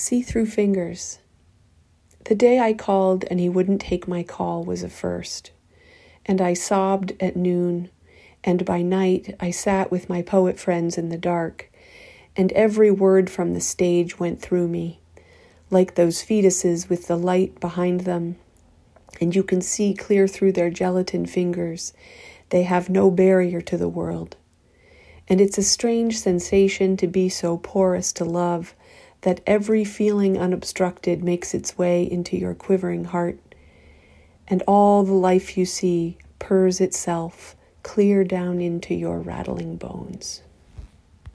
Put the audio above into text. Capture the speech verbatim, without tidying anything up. See-through fingers. The day I called and he wouldn't take my call was a first. And I sobbed at noon, and by night I sat with my poet friends in the dark, and every word from the stage went through me, like those fetuses with the light behind them, and you can see clear through their gelatin fingers. They have no barrier to the world. And it's a strange sensation to be so porous to love that every feeling unobstructed makes its way into your quivering heart, and all the life you see purrs itself clear down into your rattling bones.